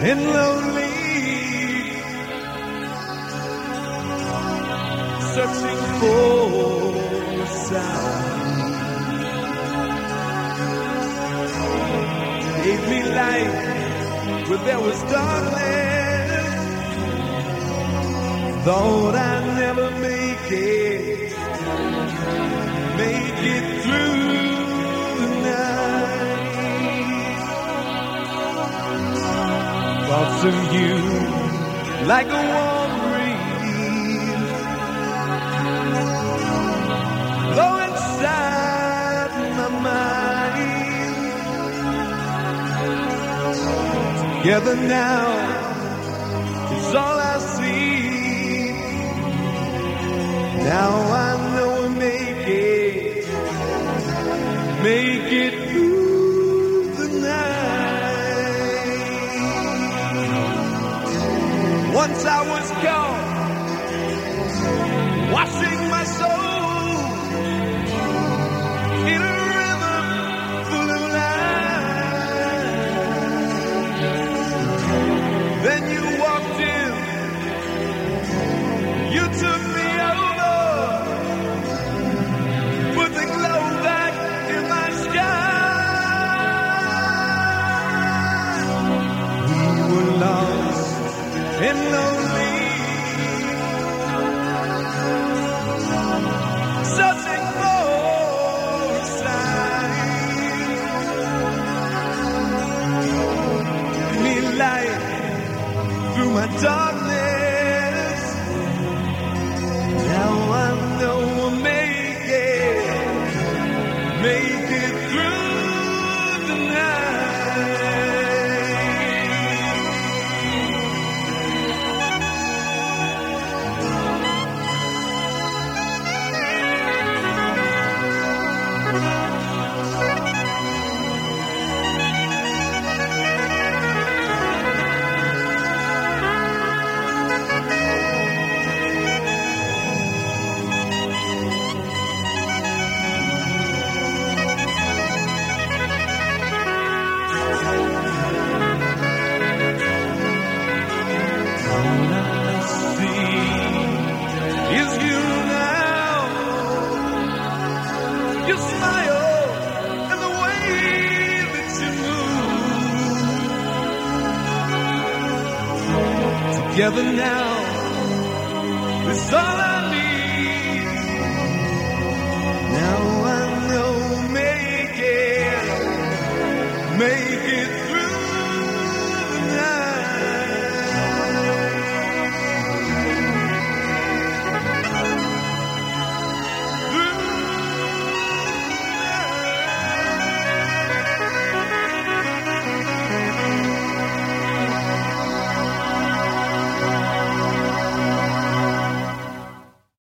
And lonely, searching for a sound. Gave me light where there was darkness. Thought I'd never make it through. Thoughts of you, like a warm breeze, though inside my mind. Together now is all I see. Now I know we'll make it through. Once I was gone, washing my soul in a river full of light. Then you walked in, you took me over, put the glow back in my sky. We were lost and lonely, searching for a sign. Give me light through my darkness. Now I know we'll make it through the night. Together now, it's all I